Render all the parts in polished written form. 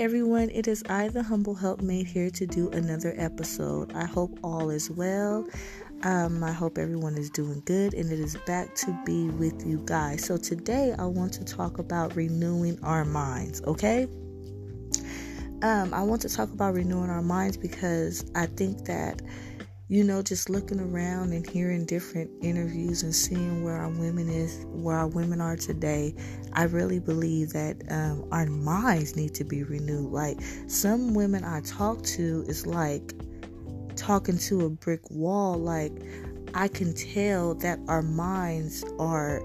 everyone, it is I, the humble helpmate, here to do another episode. I hope all is well. I hope everyone is doing good, and it is back to be with you guys. So today I want to talk about renewing our minds, okay? I want to talk about renewing our minds because I think that, you know, just looking around and hearing different interviews and seeing where our women are today, I really believe that our minds need to be renewed. Like, some women I talk to is like talking to a brick wall. Like, I can tell that our minds are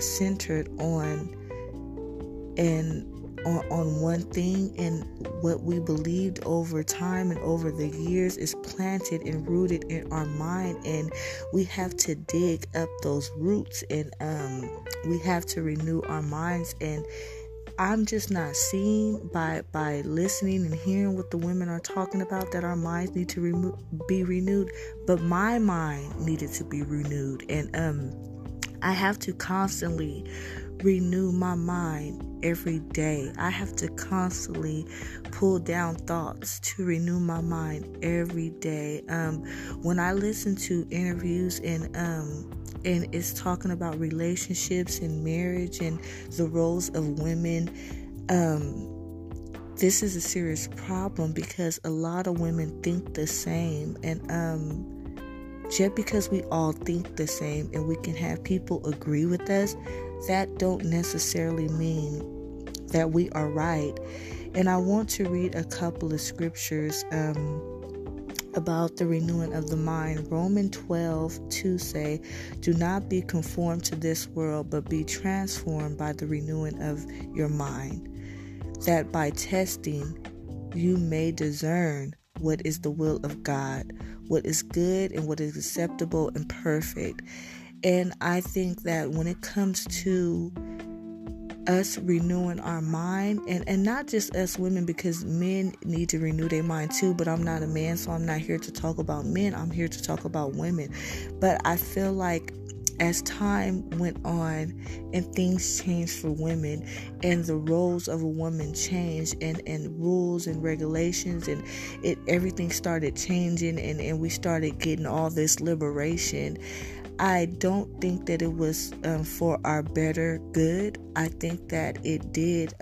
centered on one thing, and what we believed over time and over the years is planted and rooted in our mind, and we have to dig up those roots, and we have to renew our minds. And I'm just not seeing by listening and hearing what the women are talking about that our minds need to be renewed, but my mind needed to be renewed, and I have to constantly renew my mind every day. I have to constantly pull down thoughts to renew my mind every day. When I listen to interviews and it's talking about relationships and marriage and the roles of women, this is a serious problem because a lot of women think the same, and just because we all think the same and we can have people agree with us, that don't necessarily mean that we are right. And I want to read a couple of scriptures about the renewing of the mind. Romans 12:2 say, "Do not be conformed to this world, but be transformed by the renewing of your mind, that by testing you may discern what is the will of God, what is good and what is acceptable and perfect." And I think that when it comes to us renewing our mind, and not just us women, because men need to renew their mind too, but I'm not a man, so I'm not here to talk about men. I'm here to talk about women. But I feel like as time went on and things changed for women, and the roles of a woman changed, and rules and regulations, and everything started changing, and we started getting all this liberation, I don't think that it was for our better good. I think that it did,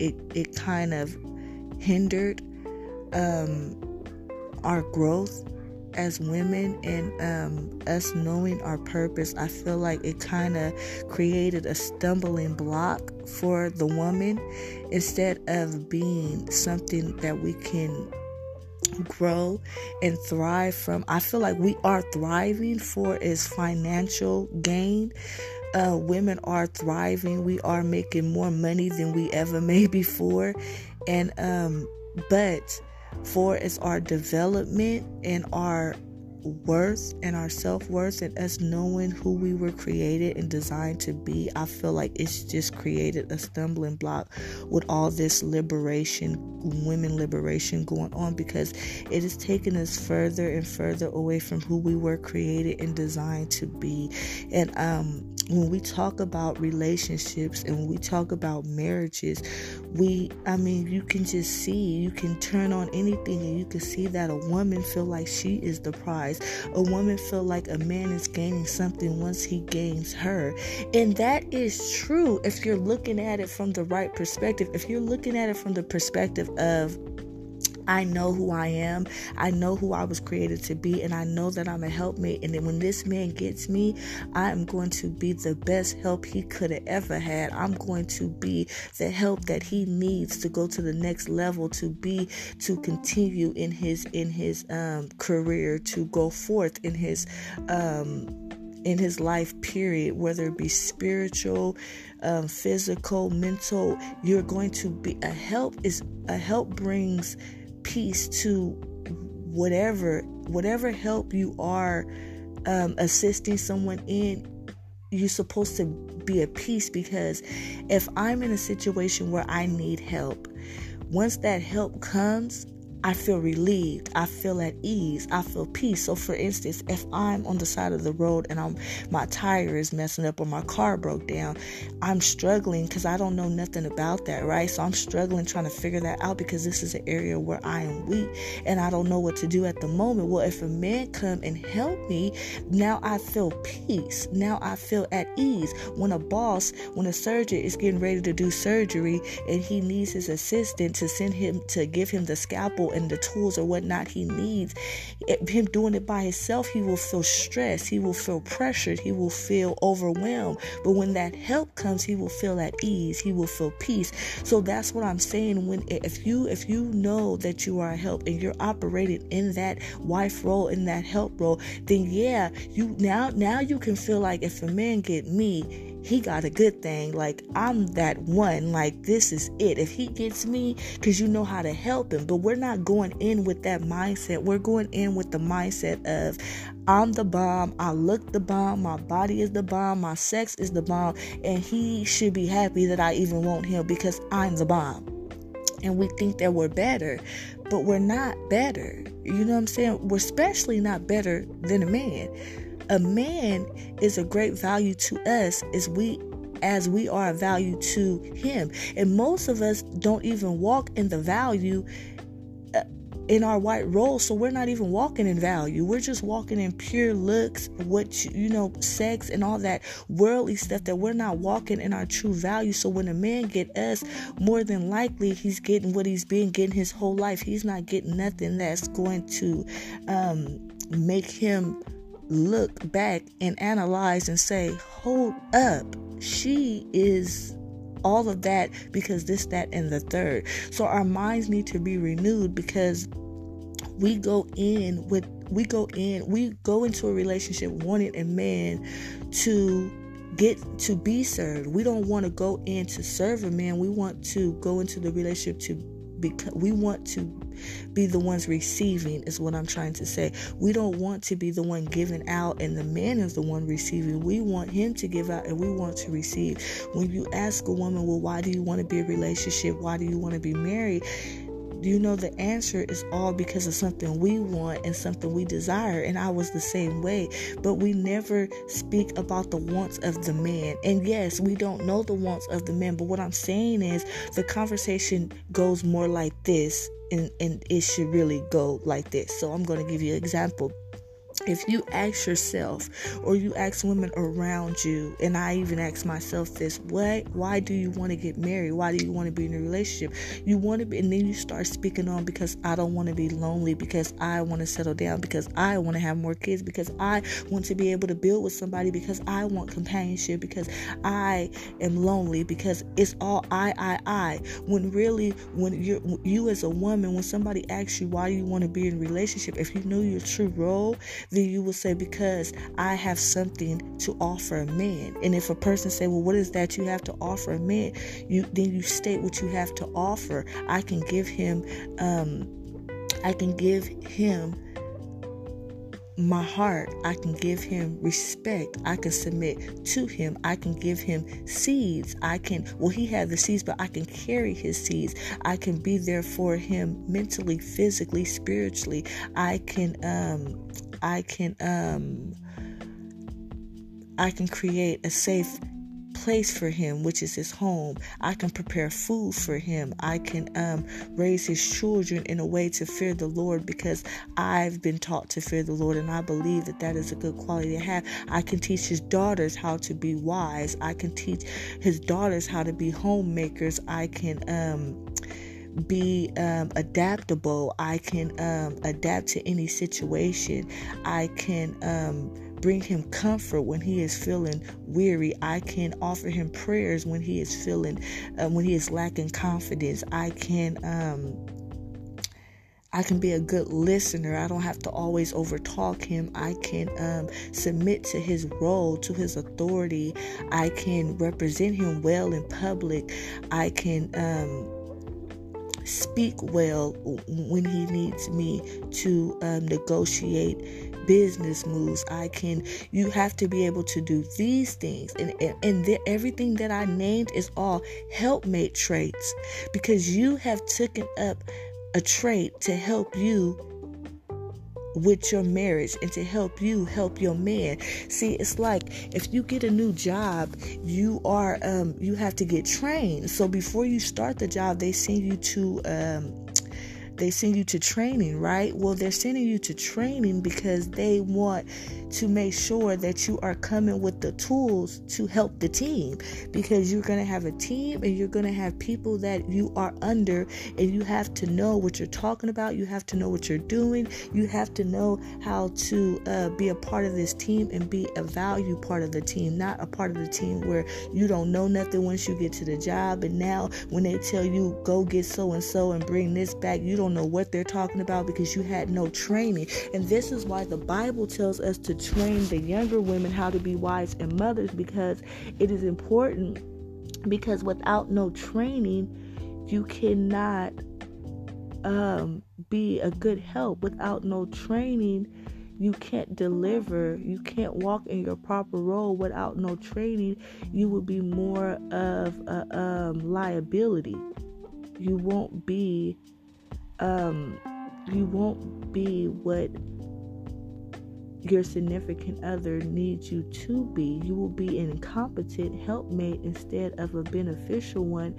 it kind of hindered our growth as women, and us knowing our purpose. I feel like it kind of created a stumbling block for the woman instead of being something that we can grow and thrive from. I feel like we are thriving for is financial gain. Women are thriving. We are making more money than we ever made before, and but for is our development and our worth and our self-worth and us knowing who we were created and designed to be. I feel like it's just created a stumbling block with all this liberation, women liberation going on, because it is taking us further and further away from who we were created and designed to be. And when we talk about relationships and when we talk about marriages, you can just see, you can turn on anything and you can see that a woman feel like she is the prize. A woman feel like a man is gaining something once he gains her. And that is true if you're looking at it from the right perspective. If you're looking at it from the perspective of, I know who I am, I know who I was created to be, and I know that I'm a helpmate, and then when this man gets me, I am going to be the best help he could have ever had. I'm going to be the help that he needs to go to the next level, to continue in his career, to go forth in his life period, whether it be spiritual, physical, mental. You're going to be a help brings peace to whatever help you are assisting someone in. You're supposed to be at peace, because if I'm in a situation where I need help, once that help comes, I feel relieved. I feel at ease. I feel peace. So, for instance, if I'm on the side of the road and my tire is messing up or my car broke down, I'm struggling because I don't know nothing about that, right? So I'm struggling trying to figure that out because this is an area where I am weak and I don't know what to do at the moment. Well, if a man come and help me, now I feel peace. Now I feel at ease. When a surgeon is getting ready to do surgery and he needs his assistant to send him to give him the scalpel and the tools or whatnot he needs, him doing it by himself, he will feel stressed, he will feel pressured, he will feel overwhelmed. But when that help comes, he will feel at ease, he will feel peace. So that's what I'm saying. If you know that you are a help and you're operating in that wife role, in that help role, then yeah, you now you can feel like, if a man get me, he got a good thing. Like, I'm that one. Like, this is it. If he gets me, because you know how to help him. But we're not going in with that mindset. We're going in with the mindset of, I'm the bomb, I look the bomb, my body is the bomb, my sex is the bomb, and he should be happy that I even want him because I'm the bomb. And we think that we're better, but we're not better. You know what I'm saying? We're especially not better than a man. A man is a great value to us as we are a value to him. And most of us don't even walk in the value in our white role. So we're not even walking in value. We're just walking in pure looks, sex and all that worldly stuff, that we're not walking in our true value. So when a man get us, more than likely he's getting what he's been getting his whole life. He's not getting nothing that's going to make him look back and analyze and say, hold up, she is all of that because this, that, and the third. So our minds need to be renewed, because we go into a relationship wanting a man to get to be served. We don't want to go in to serve a man. We want to go into the relationship we want to be the ones receiving, is what I'm trying to say. We don't want to be the one giving out and the man is the one receiving. We want him to give out and we want to receive. When you ask a woman, well, why do you want to be in a relationship? Why do you want to be married? You know, the answer is all because of something we want and something we desire. And I was the same way, but we never speak about the wants of the man. And yes, we don't know the wants of the man, but what I'm saying is the conversation goes more like this, and it should really go like this. So I'm going to give you an example. If you ask yourself, or you ask women around you, and I even ask myself this, why do you want to get married? Why do you want to be in a relationship? You want to be, and then you start speaking on, because I don't want to be lonely, because I want to settle down, because I want to have more kids, because I want to be able to build with somebody, because I want companionship, because I am lonely, because it's all I. When really, when you as a woman, when somebody asks you, why do you want to be in a relationship? If you know your true role, then you will say, because I have something to offer a man. And if a person say, well, what is that you have to offer a man? Then you state what you have to offer. I can give him my heart. I can give him respect. I can submit to him. I can give him seeds. He had the seeds, but I can carry his seeds. I can be there for him mentally, physically, spiritually. I can create a safe place for him, which is his home. I can prepare food for him. I can raise his children in a way to fear the Lord, because I've been taught to fear the Lord, and I believe that is a good quality to have. I can teach his daughters how to be wise. I can teach his daughters how to be homemakers. I can be adaptable. I can adapt to any situation. I can bring him comfort when he is feeling weary. I can offer him prayers when he is feeling when he is lacking confidence. I can be a good listener. I don't have to always overtalk him. I can submit to his role, to his authority. I can represent him well in public. I can speak well when he needs me to negotiate business moves. You have to be able to do these things. And everything that I named is all helpmate traits, because you have taken up a trait to help you with your marriage and to help you help your man. See, it's like if you get a new job, you are you have to get trained. So before you start the job, they send you to training, right? Well, they're sending you to training because they want to make sure that you are coming with the tools to help the team, because you're going to have a team and you're going to have people that you are under, and you have to know what you're talking about. You have to know what you're doing. You have to know how to be a part of this team and be a value part of the team, not a part of the team where you don't know nothing once you get to the job. And now when they tell you go get so-and-so and bring this back, you don't know what they're talking about because you had no training. And this is why the Bible tells us to train the younger women how to be wives and mothers, because it is important, because without no training you cannot be a good help. Without no training you can't deliver. You can't walk in your proper role. Without no training you will be more of a liability. You won't be what your significant other needs you to be. You will be an incompetent helpmate instead of a beneficial one,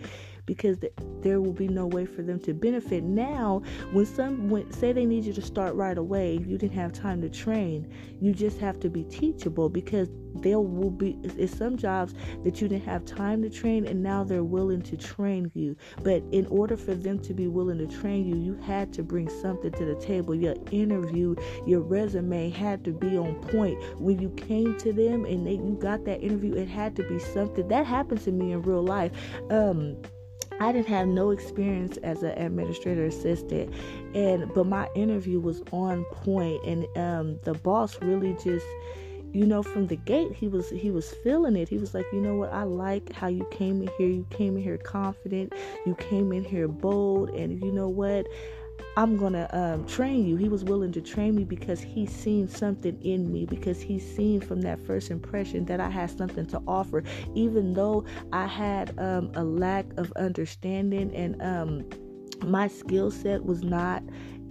because there will be no way for them to benefit. Now, say they need you to start right away, you didn't have time to train. You just have to be teachable, because there will be some jobs that you didn't have time to train, and now they're willing to train you. But in order for them to be willing to train you, you had to bring something to the table. Your interview, your resume had to be on point. When you came to them and you got that interview, it had to be something. That happened to me in real life. I didn't have no experience as an administrator assistant, but my interview was on point, and the boss really just, from the gate, he was feeling it. He was like, you know what, I like how you came in here. You came in here confident. You came in here bold, and you know what, I'm going to train you. He was willing to train me because he's seen something in me, because he's seen from that first impression that I had something to offer, even though I had a lack of understanding, and my skill set was not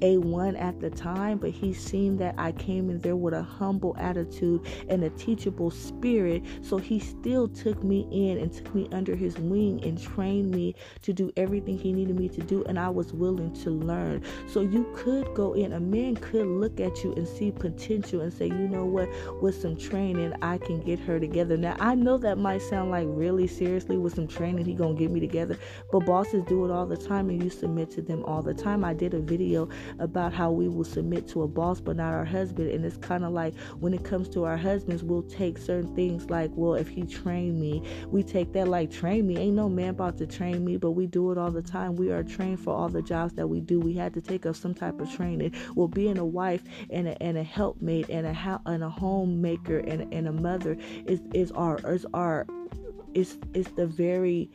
A1 at the time, but he seen that I came in there with a humble attitude and a teachable spirit. So he still took me in and took me under his wing and trained me to do everything he needed me to do, and I was willing to learn. So you could go in, a man could look at you and see potential and say, you know what, with some training I can get her together. Now I know that might sound like, really, seriously, with some training he gonna get me together, but bosses do it all the time and you submit to them all the time. I did a video about how we will submit to a boss but not our husband, and it's kind of like when it comes to our husbands, we'll take certain things like, well, if he trained me, we take that like, train me, ain't no man about to train me, but we do it all the time. We are trained for all the jobs that we do. We had to take up some type of training. Well, being a wife and a helpmate and a homemaker and a mother is the very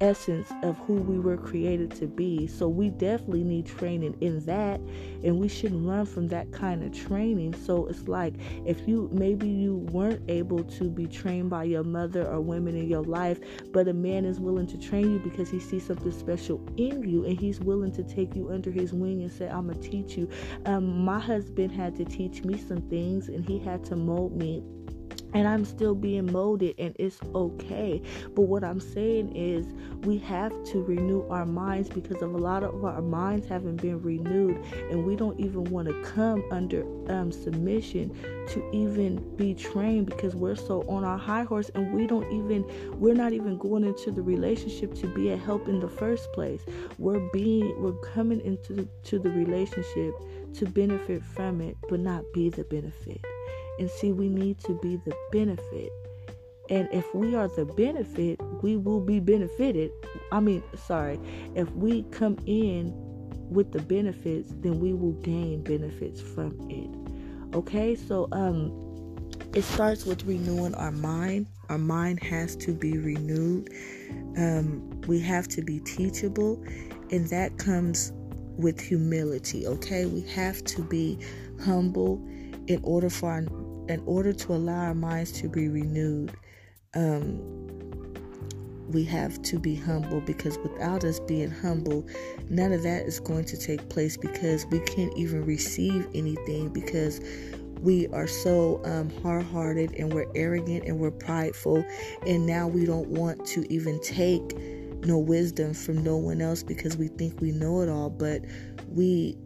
essence of who we were created to be. So we definitely need training in that, and we shouldn't run from that kind of training. So it's like, if you weren't able to be trained by your mother or women in your life, but a man is willing to train you because he sees something special in you and he's willing to take you under his wing and say, I'm gonna teach you. My husband had to teach me some things, and he had to mold me, and I'm still being molded, and it's okay. But what I'm saying is, we have to renew our minds, because of a lot of our minds haven't been renewed, and we don't even want to come under submission to even be trained, because we're so on our high horse, and we're not even going into the relationship to be a help in the first place. We're coming into the relationship to benefit from it, but not be the benefit. And see, we need to be the benefit. And if we are the benefit, we will be benefited. If we come in with the benefits, then we will gain benefits from it. Okay, so it starts with renewing our mind. Our mind has to be renewed. We have to be teachable, and that comes with humility. Okay, we have to be humble in order to allow our minds to be renewed. we have to be humble, because without us being humble, none of that is going to take place, because we can't even receive anything, because we are so hard-hearted, and we're arrogant, and we're prideful, and now we don't want to even take no wisdom from no one else, because we think we know it all. But we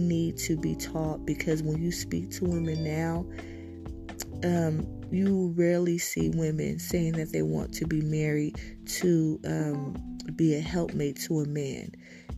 need to be taught, because when you speak to women now, you rarely see women saying that they want to be married to be a helpmate to a man.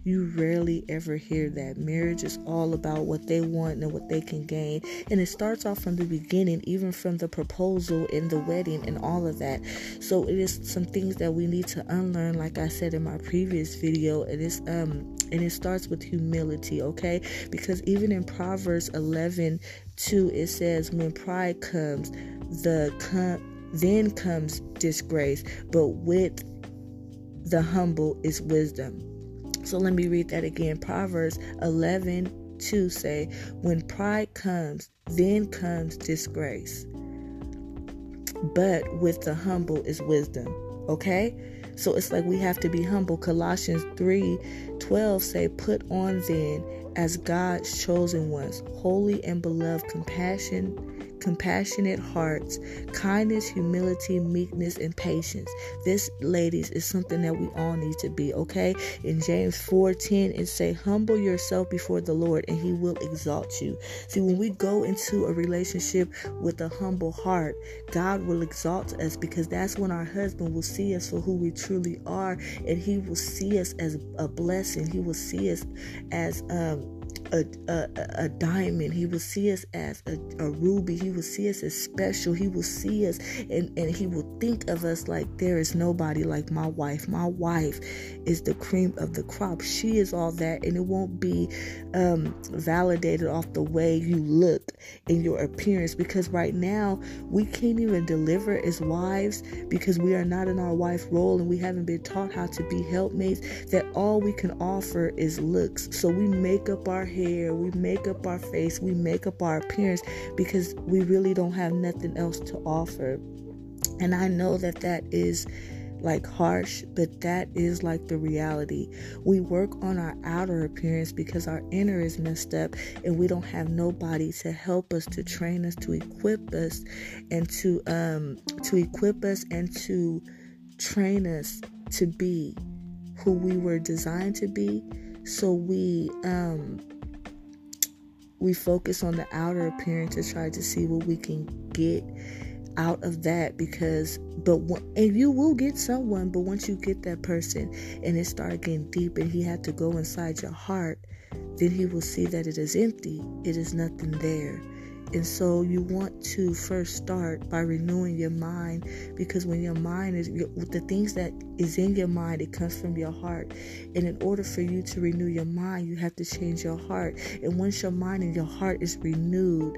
You rarely ever hear that. Marriage is all about what they want and what they can gain. And it starts off from the beginning, even from the proposal and the wedding and all of that. So it is some things that we need to unlearn, like I said in my previous video. And it's and it starts with humility, okay? Because even in Proverbs 11:2, it says, when pride comes, then comes disgrace, but with the humble is wisdom. So let me read that again. Proverbs 11:2 say, when pride comes, then comes disgrace, but with the humble is wisdom. Okay? So it's like we have to be humble. Colossians 3:12 say, put on then as God's chosen ones, holy and beloved, compassionate hearts, kindness, humility, meekness, and patience. This, ladies, is something that we all need to be, okay? In James 4:10, it say, humble yourself before the Lord and he will exalt you. See, when we go into a relationship with a humble heart, God will exalt us, because that's when our husband will see us for who we truly are, and he will see us as a blessing. He will see us as a diamond. He will see us as a ruby. He will see us as special. He will see us and he will think of us like, there is nobody like my wife. My wife is the cream of the crop. She is all that. And it won't be validated off the way you look in your appearance, because right now we can't even deliver as wives, because we are not in our wife role, and we haven't been taught how to be helpmates, that all we can offer is looks. So we make up our hair, we make up our face, we make up our appearance, because we really don't have nothing else to offer. And I know that is like harsh, but that is like the reality. We work on our outer appearance because our inner is messed up, and we don't have nobody to help us, to train us, to equip us, and to train us to be who we were designed to be. So we focus on the outer appearance to try to see what we can get out of that, and you will get someone, but once you get that person and it starts getting deep and he had to go inside your heart, then he will see that it is empty. It is nothing there. And so you want to first start by renewing your mind, because when your mind is with the things that is in your mind, it comes from your heart. And in order for you to renew your mind, you have to change your heart. And once your mind and your heart is renewed,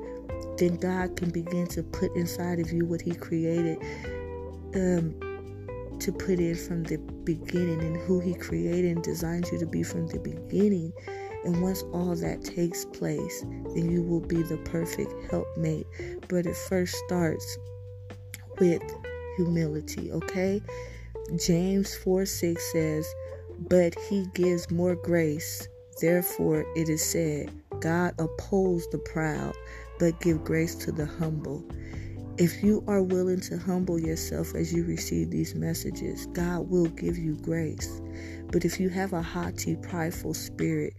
then God can begin to put inside of you what he created to put in from the beginning, and who he created and designed you to be from the beginning. And once all that takes place, then you will be the perfect helpmate. But it first starts with humility, okay? James 4:6 says, but he gives more grace. Therefore, it is said, God opposes the proud, but give grace to the humble. If you are willing to humble yourself as you receive these messages, God will give you grace. But if you have a haughty, prideful spirit,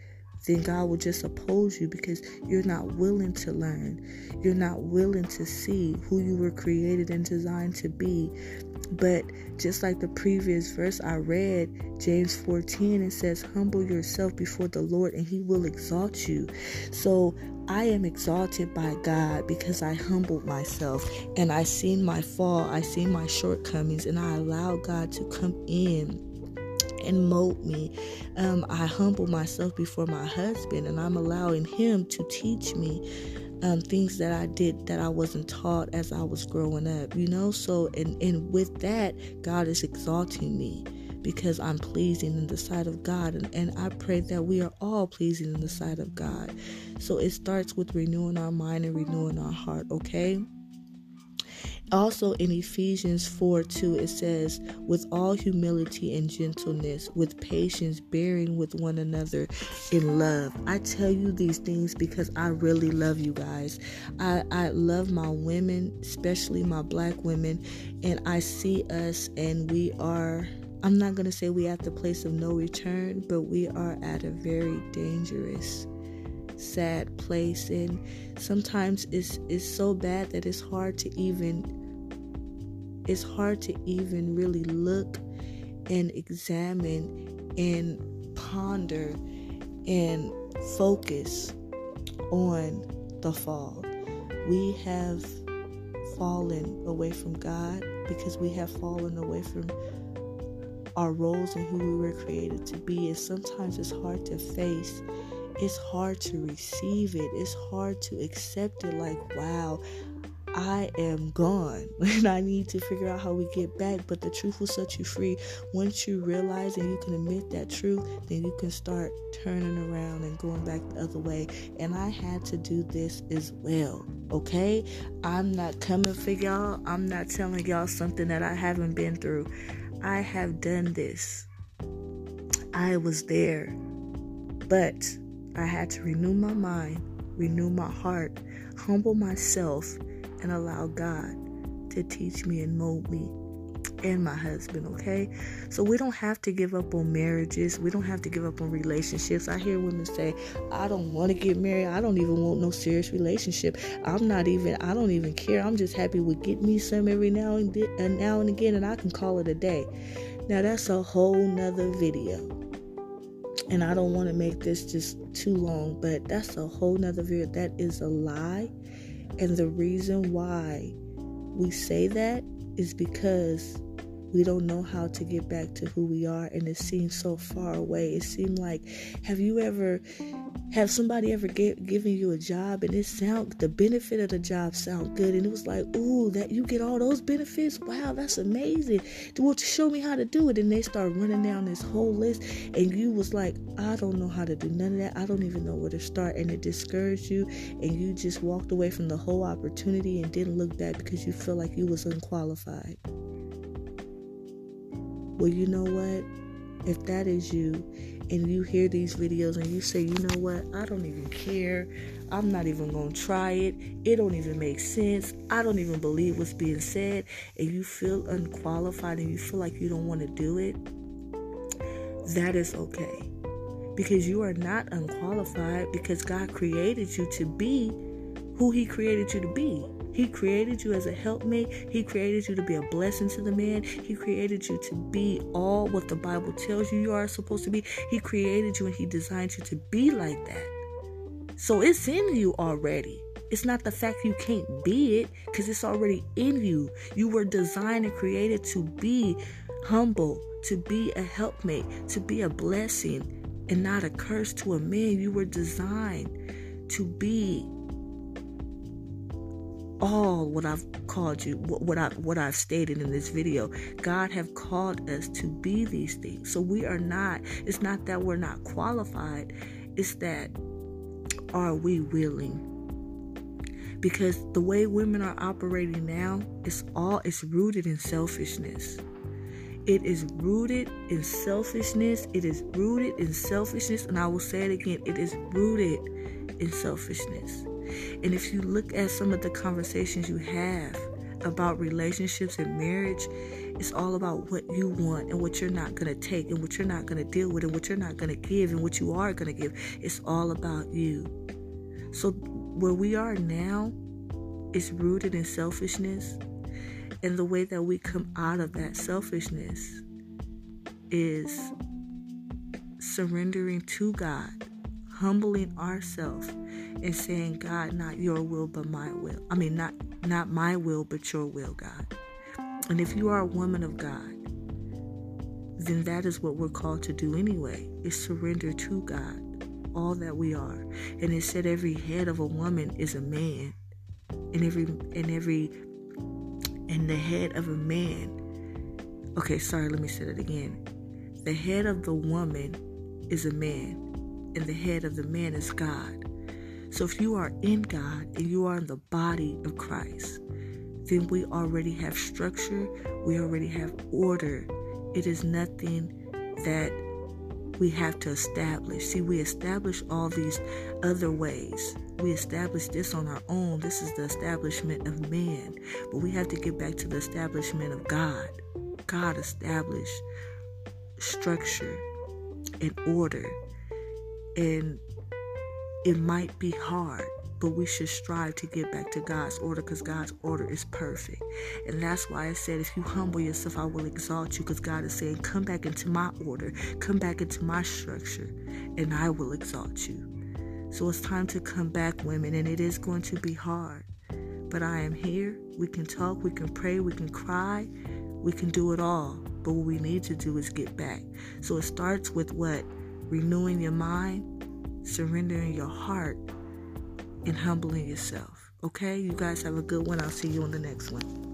then God will just oppose you, because you're not willing to learn. You're not willing to see who you were created and designed to be. But just like the previous verse I read, James 4:10, it says, humble yourself before the Lord and he will exalt you. So I am exalted by God because I humbled myself, and I seen my fall, I seen my shortcomings, and I allowed God to come in and mold me. I humble myself before my husband, and I'm allowing him to teach me things that I did that I wasn't taught as I was growing up, you know. So and with that, God is exalting me, because I'm pleasing in the sight of God, and I pray that we are all pleasing in the sight of God. So it starts with renewing our mind and renewing our heart, okay? Also in Ephesians 4:2, it says, with all humility and gentleness, with patience, bearing with one another in love. I tell you these things because I really love you guys. I love my women, especially my black women, and I see us, and we are, I'm not going to say we at the place of no return, but we are at a very dangerous, sad place. And sometimes it's so bad that it's hard to even really look and examine and ponder and focus on the fall. We have fallen away from God because we have fallen away from our roles and who we were created to be. And sometimes it's hard to face. It's hard to receive it. It's hard to accept it. Like, wow, I am gone and I need to figure out how we get back. But the truth will set you free. Once you realize and you can admit that truth, then you can start turning around and going back the other way. And I had to do this as well, okay? I'm not coming for y'all. I'm not telling y'all something that I haven't been through. I have done this. I was there. But I had to renew my mind, renew my heart, humble myself, and allow God to teach me and mold me and my husband, okay? So we don't have to give up on marriages. We don't have to give up on relationships. I hear women say, I don't want to get married. I don't even want no serious relationship. I don't even care. I'm just happy with getting me some every now and again, and I can call it a day. Now, that's a whole nother video. And I don't want to make this just too long, but that's a whole nother video. That is a lie. And the reason why we say that is because we don't know how to get back to who we are. And it seems so far away. It seemed like, have somebody ever given you a job and the benefit of the job sound good? And it was like, ooh, that you get all those benefits? Wow, that's amazing. Well, show me how to do it. And they start running down this whole list. And you was like, I don't know how to do none of that. I don't even know where to start. And it discouraged you. And you just walked away from the whole opportunity and didn't look back because you feel like you was unqualified. Well, you know what? If that is you, and you hear these videos and you say, you know what? I don't even care. I'm not even going to try it. It don't even make sense. I don't even believe what's being said. And you feel unqualified and you feel like you don't want to do it. That is okay. Because you are not unqualified, because God created you to be who He created you to be. He created you as a helpmate. He created you to be a blessing to the man. He created you to be all what the Bible tells you are supposed to be. He created you and He designed you to be like that. So it's in you already. It's not the fact you can't be it, because it's already in you. You were designed and created to be humble, to be a helpmate, to be a blessing and not a curse to a man. You were designed to be all what I've called you, what I've stated in this video. God have called us to be these things. So we are not, it's not that we're not qualified. It's that, are we willing? Because the way women are operating now, it's rooted in selfishness. It is rooted in selfishness. It is rooted in selfishness. And I will say it again, it is rooted in selfishness. And if you look at some of the conversations you have about relationships and marriage, it's all about what you want and what you're not going to take and what you're not going to deal with and what you're not going to give and what you are going to give. It's all about you. So where we are now is rooted in selfishness. And the way that we come out of that selfishness is surrendering to God, humbling ourselves and saying, God, not your will, but my will. I mean, not my will, but your will, God. And if you are a woman of God, then that is what we're called to do anyway, is surrender to God, all that we are. And it said every head of a woman is a man. And the head of a man. Okay, sorry, let me say that again. The head of the woman is a man. And the head of the man is God. So if you are in God and you are in the body of Christ, then we already have structure, we already have order. It is nothing that we have to establish. See, we establish all these other ways. We establish this on our own. This is the establishment of man. But we have to get back to the establishment of God. God established structure and order. And it might be hard, but we should strive to get back to God's order, because God's order is perfect. And that's why I said, if you humble yourself, I will exalt you, because God is saying, come back into my order, come back into my structure, and I will exalt you. So it's time to come back, women, and it is going to be hard. But I am here. We can talk, we can pray, we can cry, we can do it all. But what we need to do is get back. So it starts with what? Renewing your mind, surrendering your heart, and humbling yourself. Okay, you guys have a good one. I'll see you on the next one.